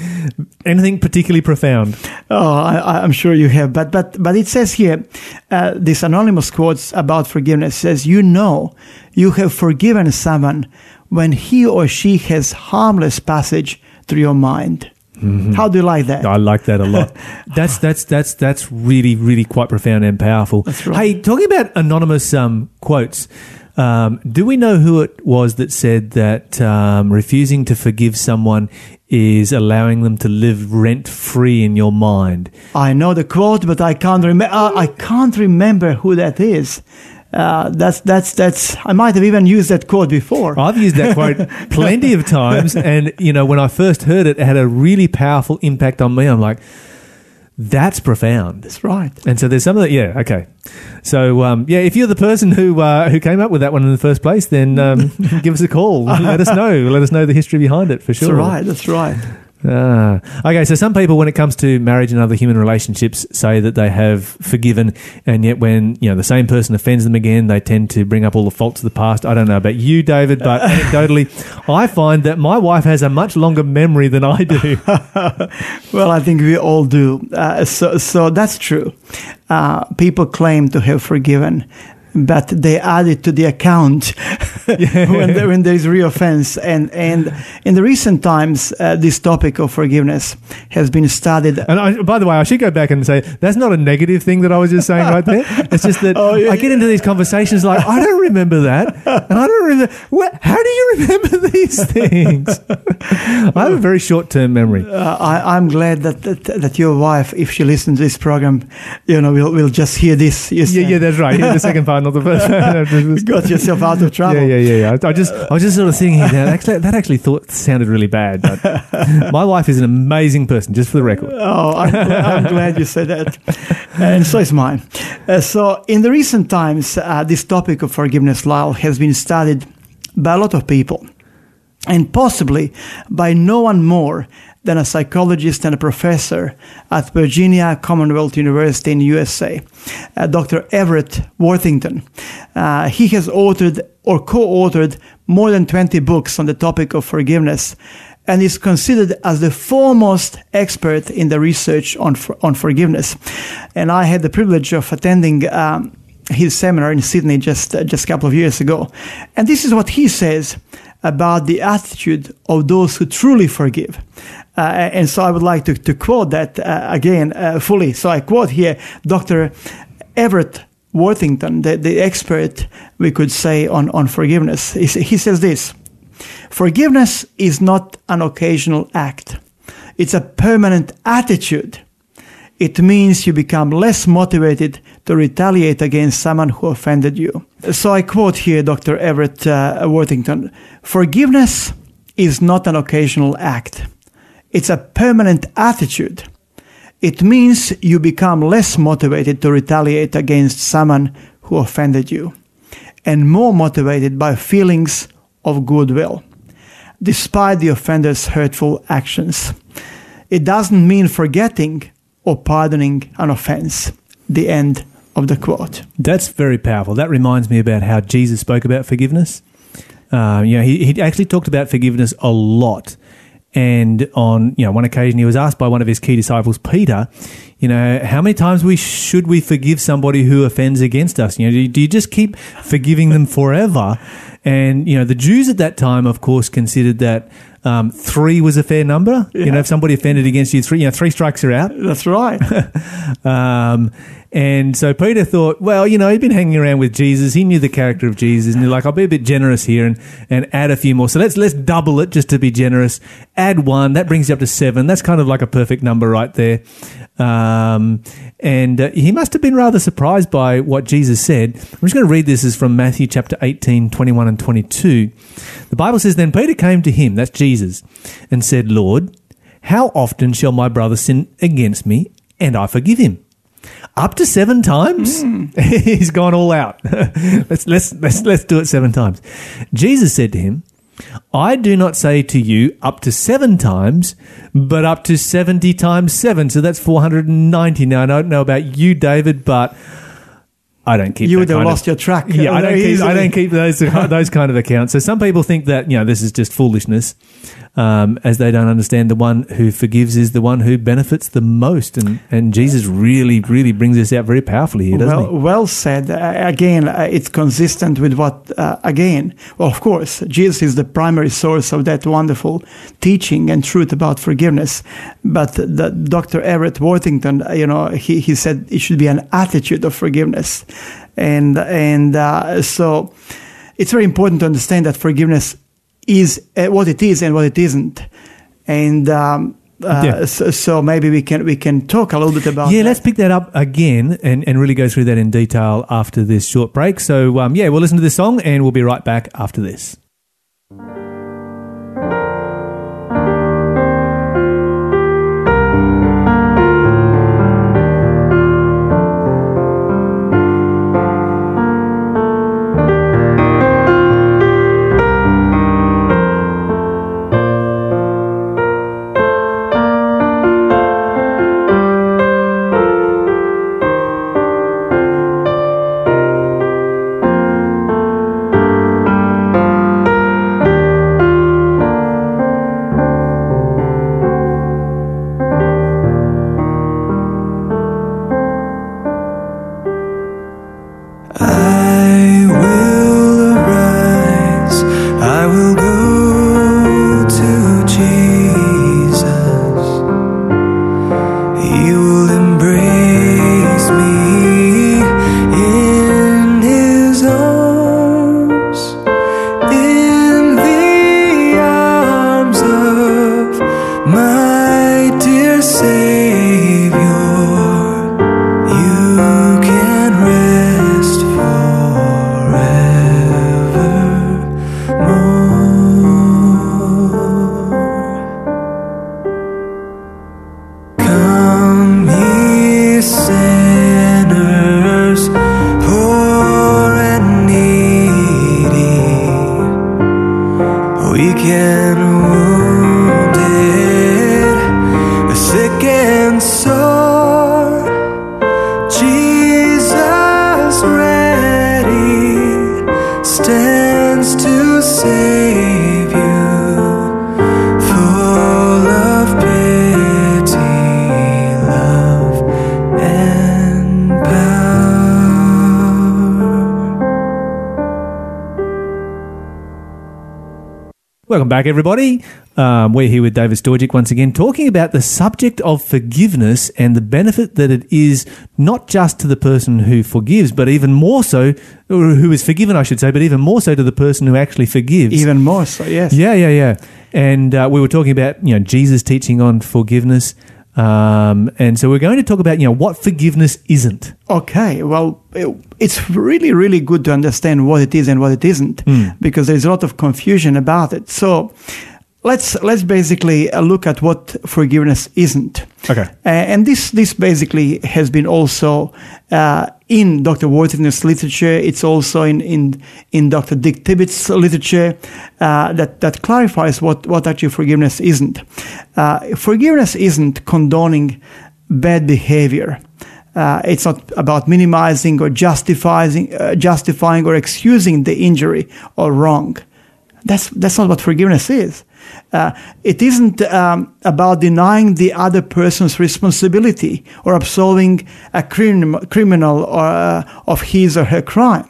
anything particularly profound. Oh, I, I'm sure you have. But but but it says here, uh, this anonymous quote about forgiveness says, "You know, you have forgiven someone when he or she has harmless passage through your mind." Mm-hmm. How do you like that? I like that a lot. That's that's that's that's really, really quite profound and powerful. That's right. Hey, talking about anonymous um, quotes, um, do we know who it was that said that um, refusing to forgive someone is allowing them to live rent-free in your mind? I know the quote, but I can't remember. Uh, I can't remember who that is. Uh, that's that's that's. I might have even used that quote before. I've used that quote plenty of times, and, you know, when I first heard it, it had a really powerful impact on me. I'm like, that's profound. That's right. And so there's some of that. Yeah. Okay. So um, yeah, if you're the person who uh, who came up with that one in the first place, then um, give us a call. Let us know. Let us know the history behind it for sure. That's right. That's right. Ah. Okay, so some people, when it comes to marriage and other human relationships, say that they have forgiven, and yet when, you know, the same person offends them again, they tend to bring up all the faults of the past. I don't know about you, David, but anecdotally, I find that my wife has a much longer memory than I do. Well, I think we all do. Uh, so, so that's true. Uh, people claim to have forgiven, but they add it to the account when, there, when there is re-offense. And, and in the recent times, uh, this topic of forgiveness has been studied. And I, by the way, I should go back and say, that's not a negative thing that I was just saying right there. It's just that oh, yeah, I get into these conversations like, I don't remember that. And I don't remember. What, how do you remember these things? I have a very short-term memory. Uh, I, I'm glad that, that that your wife, if she listens to this program, you know, we'll, we'll just hear this. Yeah, yeah, that's right. Yeah, the second part. Not the first. Got yourself out of trouble. Yeah, yeah, yeah. I, I just, I was just sort of thinking that actually, that actually thought sounded really bad. But my wife is an amazing person, just for the record. Oh, I'm, I'm glad you said that, and so is mine. Uh, so, in the recent times, uh, this topic of forgiveness, Lyle, has been studied by a lot of people, and possibly by no one more than a psychologist and a professor at Virginia Commonwealth University in the U S A, uh, Doctor Everett Worthington. Uh, he has authored or co-authored more than twenty books on the topic of forgiveness and is considered as the foremost expert in the research on, for, on forgiveness. And I had the privilege of attending um, his seminar in Sydney just, uh, just a couple of years ago. And this is what he says about the attitude of those who truly forgive. Uh, and so I would like to, to quote that uh, again uh, fully. So I quote here Doctor Everett Worthington, the, the expert, we could say, on, on forgiveness. He, he says this: forgiveness is not an occasional act. It's a permanent attitude. It means you become less motivated to retaliate against someone who offended you. So I quote here Doctor Everett uh, Worthington: forgiveness is not an occasional act. It's a permanent attitude. It means you become less motivated to retaliate against someone who offended you, and more motivated by feelings of goodwill, despite the offender's hurtful actions. It doesn't mean forgetting or pardoning an offense. The end of the quote. That's very powerful. That reminds me about how Jesus spoke about forgiveness. Uh, you know, he, he actually talked about forgiveness a lot. And on, you know, one occasion he was asked by one of his key disciples, Peter, you know, how many times we should we forgive somebody who offends against us? You know, do you, do you just keep forgiving them forever? And, you know, the Jews at that time, of course, considered that um, three was a fair number. Yeah. You know, if somebody offended against you, three, you know, three strikes are out. That's right. um, and so Peter thought, well, you know, he'd been hanging around with Jesus. He knew the character of Jesus. And he's like, I'll be a bit generous here and, and add a few more. So let's let's double it just to be generous. Add one. That brings you up to seven. That's kind of like a perfect number right there. Um, and uh, he must have been rather surprised by what Jesus said. I'm just going to read this. This is from Matthew chapter eighteen, twenty-one and twenty-two. The Bible says, then Peter came to him, that's Jesus, and said, Lord, how often shall my brother sin against me and I forgive him? Up to seven times? Mm. He's gone all out. let's, let's, let's, let's do it seven times. Jesus said to him, I do not say to you up to seven times, but up to seventy times seven. So that's four hundred ninety. Now, I don't know about you, David, but I don't keep. You would have lost your track. Yeah, I don't keep, I don't keep those those kind of accounts. So some people think that, you know, this is just foolishness, um, as they don't understand the one who forgives is the one who benefits the most. And, and Jesus really, really brings this out very powerfully here, doesn't well, he? Well said. Uh, again, uh, it's consistent with what, uh, again, well, of course, Jesus is the primary source of that wonderful teaching and truth about forgiveness. But the, Doctor Everett Worthington, you know, he, he said it should be an attitude of forgiveness. And and uh, so it's very important to understand that forgiveness is uh, what it is and what it isn't. And um, uh, yeah. so, so maybe we can we can talk a little bit about yeah, that. Let's pick that up again and, and really go through that in detail after this short break. So, um, yeah, we'll listen to this song and we'll be right back after this. we can wound it, the sick and sore. Jesus ready stands to save you, full of pity, love, and power. Welcome back, everybody. Um, we're here with David Stojic once again, talking about the subject of forgiveness and the benefit that it is not just to the person who forgives, but even more so, or who is forgiven, I should say, but even more so to the person who actually forgives. Even more so, yes. Yeah, yeah, yeah. And uh, we were talking about, you know, Jesus' teaching on forgiveness. Um, and so we're going to talk about, you know, what forgiveness isn't. Okay, well, it, it's really, really good to understand what it is and what it isn't, mm. because there's a lot of confusion about it. So Let's let's basically look at what forgiveness isn't. Okay. Uh, and this this basically has been also uh, in Doctor Worthington's literature. It's also in in, in Doctor Dick Tibbetts' literature uh, that that clarifies what what actually forgiveness isn't. Uh, forgiveness isn't condoning bad behavior. Uh, it's not about minimizing or justifying uh, justifying or excusing the injury or wrong. That's that's not what forgiveness is. Uh, it isn't um, about denying the other person's responsibility or absolving a crim- criminal or, uh, of his or her crime.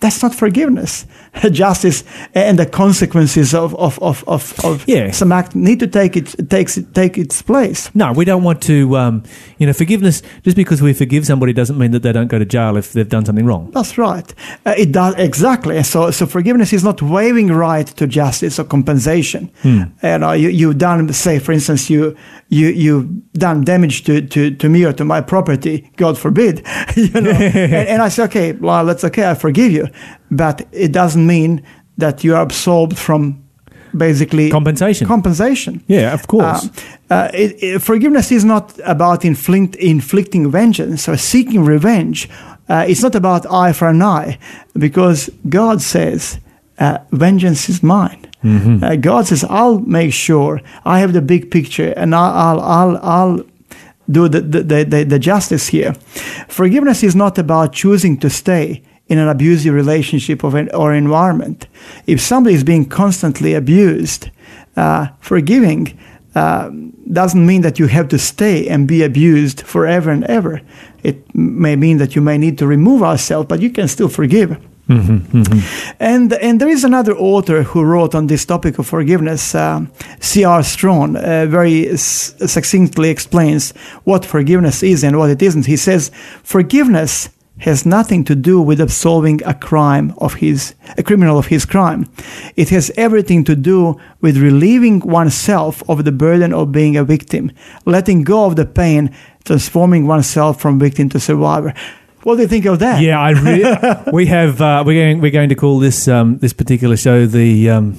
That's not forgiveness. Justice and the consequences of of of of, of yeah. some act need to take its takes it, take its place. No, we don't want to, um, you know, forgiveness. Just because we forgive somebody doesn't mean that they don't go to jail if they've done something wrong. That's right. Uh, it does exactly. So so forgiveness is not waiving right to justice or compensation. Mm. You know, you you've done, say, for instance, you you you've done damage to to to me or to my property. God forbid. You know, and, and I say, okay, well, that's okay. I forgive you. But it doesn't mean that you are absolved from basically compensation. Compensation, yeah, of course. Uh, uh, it, it, forgiveness is not about inflict, inflicting vengeance or seeking revenge. Uh, it's not about eye for an eye, because God says, uh, "Vengeance is mine." Mm-hmm. Uh, God says, "I'll make sure I have the big picture, and I'll, I'll, I'll, I'll do the the, the, the the justice here." Forgiveness is not about choosing to stay in an abusive relationship or, an, or environment. If somebody is being constantly abused, uh, forgiving uh, doesn't mean that you have to stay and be abused forever and ever. It may mean that you may need to remove ourselves, but you can still forgive. Mm-hmm, mm-hmm. And and there is another author who wrote on this topic of forgiveness. Uh, C R Strawn uh, very s- succinctly explains what forgiveness is and what it isn't. He says, forgiveness has nothing to do with absolving a crime of his, a criminal of his crime. It has everything to do with relieving oneself of the burden of being a victim, letting go of the pain, transforming oneself from victim to survivor. What do you think of that? Yeah, I really, we have uh, we're going we're going to call this um, this particular show the um,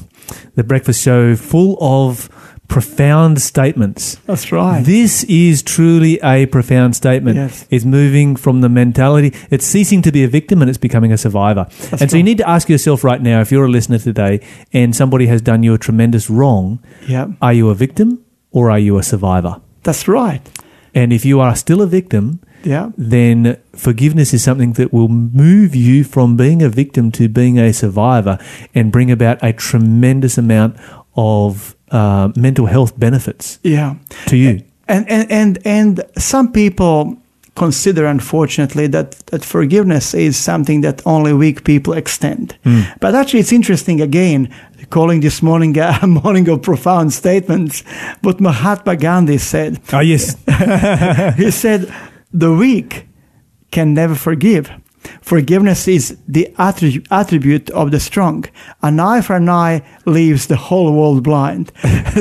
the breakfast show, full of profound statements. That's right. This is truly a profound statement. Yes. It's moving from the mentality. It's ceasing to be a victim and it's becoming a survivor. That's and right. So you need to ask yourself right now, if you're a listener today and somebody has done you a tremendous wrong, yep. are you a victim or are you a survivor? That's right. And if you are still a victim, yeah. then forgiveness is something that will move you from being a victim to being a survivor and bring about a tremendous amount of Uh, mental health benefits yeah. to you. And, and and and some people consider, unfortunately, that, that forgiveness is something that only weak people extend. Mm. But actually, it's interesting, again, calling this morning a morning of profound statements, but Mahatma Gandhi said... Oh, yes. He said, the weak can never forgive. Forgiveness is the attrib- attribute of the strong. An eye for an eye leaves the whole world blind.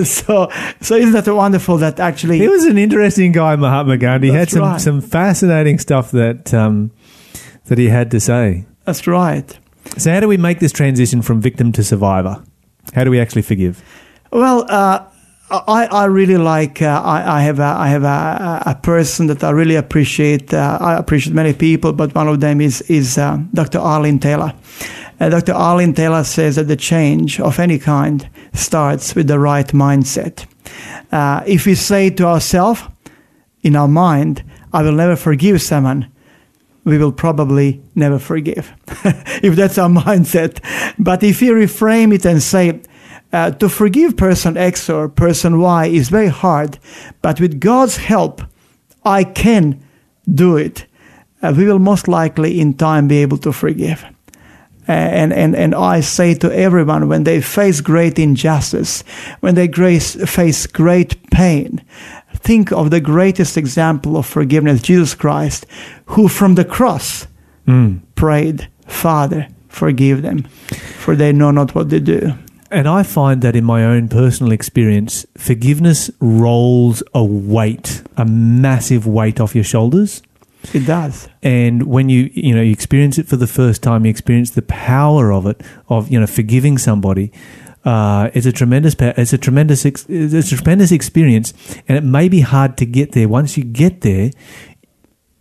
so, so isn't that wonderful that actually... He was an interesting guy, Mahatma Gandhi. He had some, right. some fascinating stuff that um, that he had to say. That's right. So how do we make this transition from victim to survivor? How do we actually forgive? Well, uh, I, I really like, uh, I, I have a, I have a, a person that I really appreciate. Uh, I appreciate many people, but one of them is, is uh, Doctor Arlene Taylor. Uh, Doctor Arlene Taylor says that the change of any kind starts with the right mindset. Uh, if we say to ourselves, in our mind, I will never forgive someone, we will probably never forgive, if that's our mindset. But if you reframe it and say, uh, to forgive person X or person Y is very hard, but with God's help, I can do it, uh, we will most likely in time be able to forgive. And, and, and I say to everyone, when they face great injustice, when they grace, face great pain, think of the greatest example of forgiveness, Jesus Christ, who from the cross mm. prayed, Father, forgive them, for they know not what they do. And I find that in my own personal experience, forgiveness rolls a weight, a massive weight off your shoulders. It does. And when you, you know, you experience it for the first time, you experience the power of it, of, you know, forgiving somebody. Uh, it's a tremendous, it's a tremendous, it's a tremendous experience, and it may be hard to get there. Once you get there,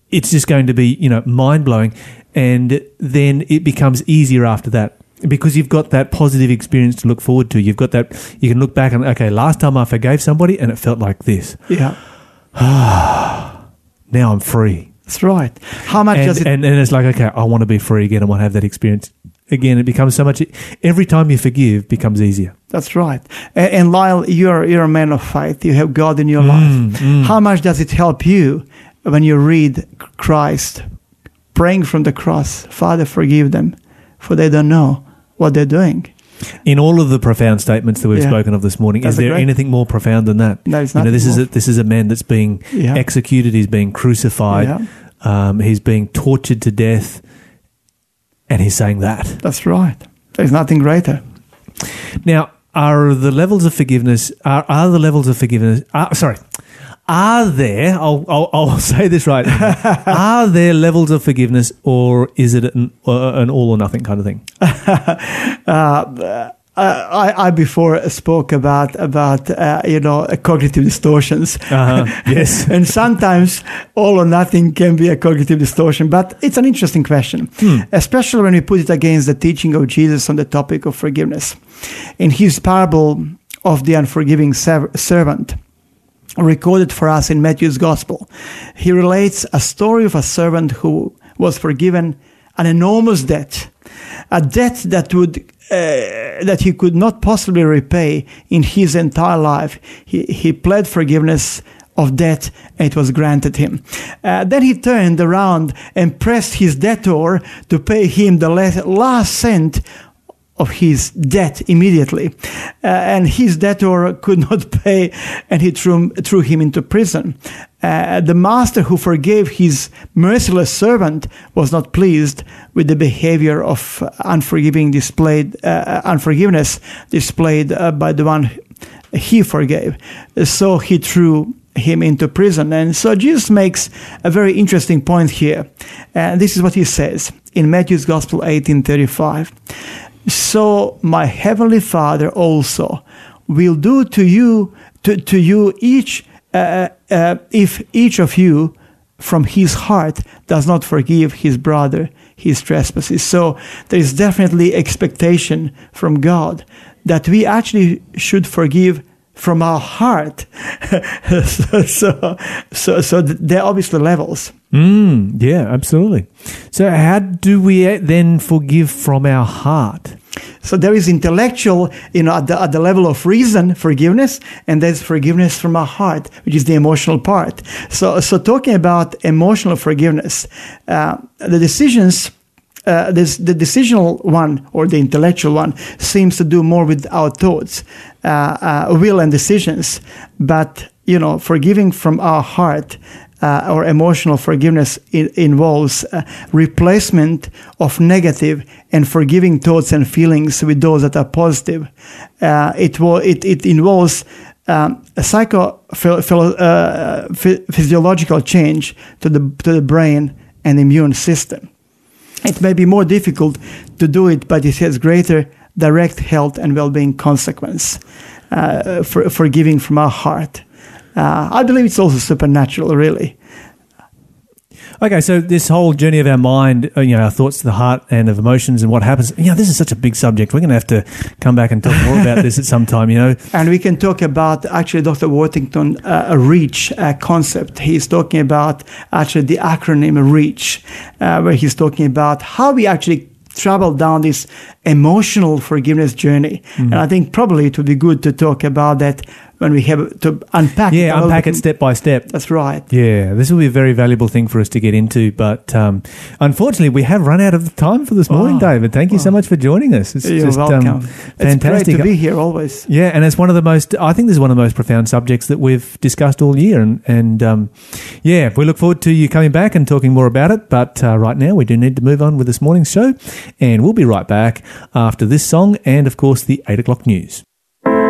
it's just going to be, you know, mind blowing, and then it becomes easier after that because you've got that positive experience to look forward to. You've got that you can look back and okay, last time I forgave somebody, and it felt like this. Yeah. Now I'm free. That's right. How much and, does it... And, and it's like, okay, I want to be free again. I want to have that experience again. It becomes so much... Every time you forgive, becomes easier. That's right. And, and Lyle, you're, you're a man of faith. You have God in your mm, life. Mm. How much does it help you when you read Christ praying from the cross, Father, forgive them, for they don't know what they're doing? In all of the profound statements that we've yeah. spoken of this morning, that's is there great... anything more profound than that? No, it's not. You know, this is a, this is a man that's being yeah. executed. He's being crucified. Yeah. Um, he's being tortured to death, and he's saying that. That's right. There's nothing greater. Now, are the levels of forgiveness? Are, are the levels of forgiveness? Are, sorry, are there? I'll, I'll I'll say this right. Are there levels of forgiveness, or is it an, uh, an all or nothing kind of thing? uh, Uh, I, I before spoke about about uh, you know cognitive distortions. Uh-huh. Yes, and sometimes all or nothing can be a cognitive distortion. But it's an interesting question, hmm. especially when we put it against the teaching of Jesus on the topic of forgiveness. In his parable of the unforgiving serv- servant, recorded for us in Matthew's Gospel, he relates a story of a servant who was forgiven an enormous debt, a debt that would. Uh, that he could not possibly repay in his entire life. He, he pled forgiveness of debt, and it was granted him. Uh, then he turned around and pressed his debtor to pay him the last cent of his debt immediately. Uh, and his debtor could not pay, and he threw, threw him into prison. Uh, the master who forgave his merciless servant was not pleased with the behavior of unforgiving displayed, uh, unforgiveness displayed uh, by the one he forgave. So he threw him into prison. And so Jesus makes a very interesting point here. And this is what he says in Matthew's Gospel eighteen thirty-five. So my heavenly Father also will do to you, to, to you each, uh, uh, if each of you from his heart does not forgive his brother his trespasses. So there is definitely expectation from God that we actually should forgive from our heart. so, so, so, so there are obviously levels. Mm, yeah, absolutely. So how do we then forgive from our heart? So there is intellectual, you know, at the, at the level of reason, forgiveness, and there's forgiveness from our heart, which is the emotional part. So, so talking about emotional forgiveness, uh, the decisions, uh, this, the decisional one or the intellectual one seems to do more with our thoughts, uh, uh, will and decisions, but, you know, forgiving from our heart, Uh, or emotional forgiveness it involves uh, replacement of negative and forgiving thoughts and feelings with those that are positive. Uh, it, wo- it, it involves um, a psycho- philo- uh, ph- physiological change to the, to the brain and immune system. It may be more difficult to do it, but it has greater direct health and well-being consequence uh, for forgiving from our heart. Uh, I believe it's also supernatural, really. Okay, so this whole journey of our mind, you know, our thoughts to the heart and of emotions and what happens, you know, this is such a big subject. We're going to have to come back and talk more about this at some time, you know. And we can talk about, actually, Doctor Worthington, uh, a REACH uh, concept. He's talking about, actually, the acronym REACH, uh, where he's talking about how we actually travel down this emotional forgiveness journey. Mm-hmm. And I think probably it would be good to talk about that when we have to unpack yeah, it. Yeah, unpack it step by step. That's right. Yeah, this will be a very valuable thing for us to get into. But um, unfortunately, we have run out of time for this wow. morning, David. Thank wow. you so much for joining us. It's You're just, welcome. Um, fantastic. It's great to be here always. Yeah, and it's one of the most, I think this is one of the most profound subjects that we've discussed all year. And, and um, yeah, we look forward to you coming back and talking more about it. But uh, right now, we do need to move on with this morning's show. And we'll be right back after this song and, of course, the eight o'clock news.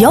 You're